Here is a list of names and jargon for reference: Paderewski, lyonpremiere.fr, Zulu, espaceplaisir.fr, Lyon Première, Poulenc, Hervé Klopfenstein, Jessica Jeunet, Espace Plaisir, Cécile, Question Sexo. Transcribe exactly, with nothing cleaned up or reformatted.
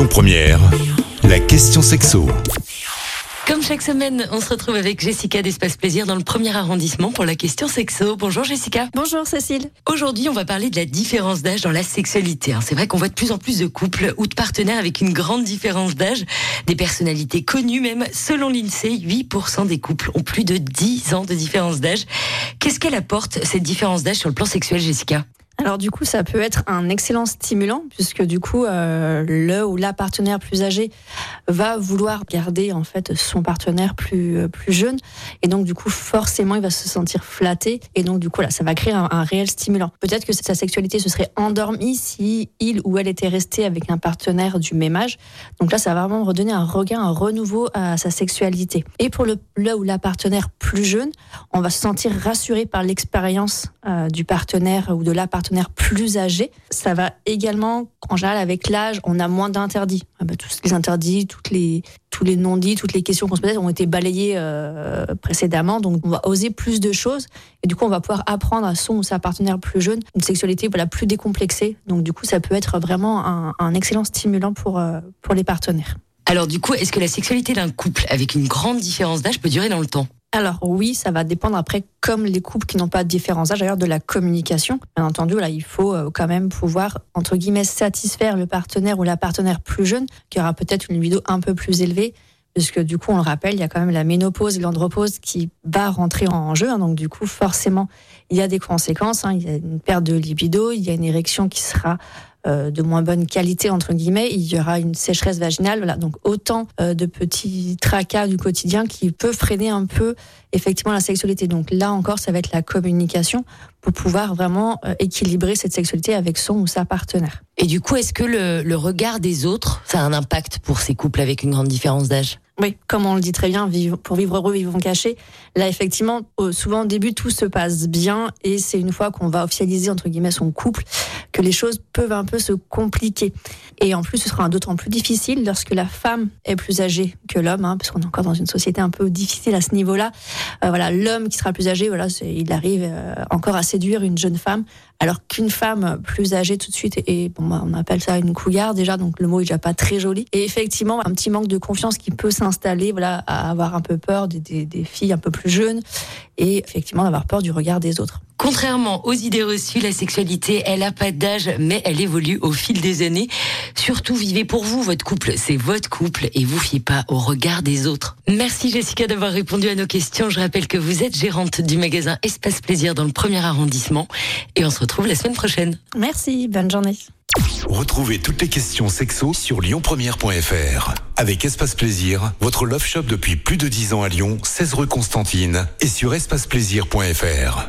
Lyon Première, la question sexo. Comme chaque semaine, on se retrouve avec Jessica d'Espace Plaisir dans le premier arrondissement pour la question sexo. Bonjour Jessica. Bonjour Cécile. Aujourd'hui, on va parler de la différence d'âge dans la sexualité. C'est vrai qu'on voit de plus en plus de couples ou de partenaires avec une grande différence d'âge, des personnalités connues même. Selon l'I N S E E, huit pour cent des couples ont plus de dix ans de différence d'âge. Qu'est-ce qu'elle apporte, cette différence d'âge sur le plan sexuel, Jessica ? Alors du coup, ça peut être un excellent stimulant puisque du coup, euh, le ou la partenaire plus âgé va vouloir garder en fait son partenaire plus euh, plus jeune et donc du coup, forcément, il va se sentir flatté et donc du coup, là, ça va créer un, un réel stimulant. Peut-être que sa sexualité se serait endormie si il ou elle était resté avec un partenaire du même âge. Donc là, ça va vraiment redonner un regain, un renouveau à sa sexualité. Et pour le, le ou la partenaire plus jeune, on va se sentir rassuré par l'expérience euh, du partenaire ou de la partenaire plus âgé. Ça va également, en général, avec l'âge, on a moins d'interdits. Ah bah, tous les interdits, toutes les, tous les non-dits, toutes les questions qu'on se posait ont été balayées euh, précédemment, donc on va oser plus de choses, et du coup, on va pouvoir apprendre à son ou sa partenaire plus jeune une sexualité voilà, plus décomplexée, donc du coup, ça peut être vraiment un, un excellent stimulant pour, euh, pour les partenaires. Alors du coup, est-ce que la sexualité d'un couple avec une grande différence d'âge peut durer dans le temps ? Alors oui, ça va dépendre après, comme les couples qui n'ont pas de différence d'âge, d'ailleurs de la communication. Bien entendu, là, il faut quand même pouvoir, entre guillemets, satisfaire le partenaire ou la partenaire plus jeune, qui aura peut-être une libido un peu plus élevée, puisque du coup, on le rappelle, il y a quand même la ménopause et l'andropause qui va rentrer en jeu. Hein, donc du coup, forcément, il y a des conséquences. Hein, il y a une perte de libido, il y a une érection qui sera Euh, de moins bonne qualité entre guillemets, il y aura une sécheresse vaginale, voilà. Donc autant euh, de petits tracas du quotidien qui peuvent freiner un peu effectivement la sexualité. Donc là encore, ça va être la communication pour pouvoir vraiment euh, équilibrer cette sexualité avec son ou sa partenaire. Et du coup, est-ce que le, le regard des autres, ça a un impact pour ces couples avec une grande différence d'âge ? Oui, comme on le dit très bien, pour vivre heureux, vivons cachés. Là, effectivement, souvent au début, tout se passe bien et c'est une fois qu'on va officialiser, entre guillemets, son couple, que les choses peuvent un peu se compliquer. Et en plus, ce sera d'autant plus difficile lorsque la femme est plus âgée que l'homme, hein, parce qu'on est encore dans une société un peu difficile à ce niveau-là. Euh, voilà, l'homme qui sera plus âgé, voilà, c'est, il arrive euh, encore à séduire une jeune femme, alors qu'une femme plus âgée tout de suite, et bon, bah, on appelle ça une cougar déjà, donc le mot est déjà pas très joli. Et effectivement, un petit manque de confiance qui peut s'installer installer, voilà, à avoir un peu peur des, des, des filles un peu plus jeunes et effectivement d'avoir peur du regard des autres. Contrairement aux idées reçues, la sexualité, elle n'a pas d'âge, mais elle évolue au fil des années. Surtout, vivez pour vous, votre couple, c'est votre couple et vous fiez pas au regard des autres. Merci Jessica d'avoir répondu à nos questions. Je rappelle que vous êtes gérante du magasin Espace Plaisir dans le premier arrondissement et on se retrouve la semaine prochaine. Merci, bonne journée. Retrouvez toutes les questions sexo sur lyon première point f r. Avec Espace Plaisir, votre love shop depuis plus de dix ans à Lyon, seize rue Constantine et sur espace plaisir point f r.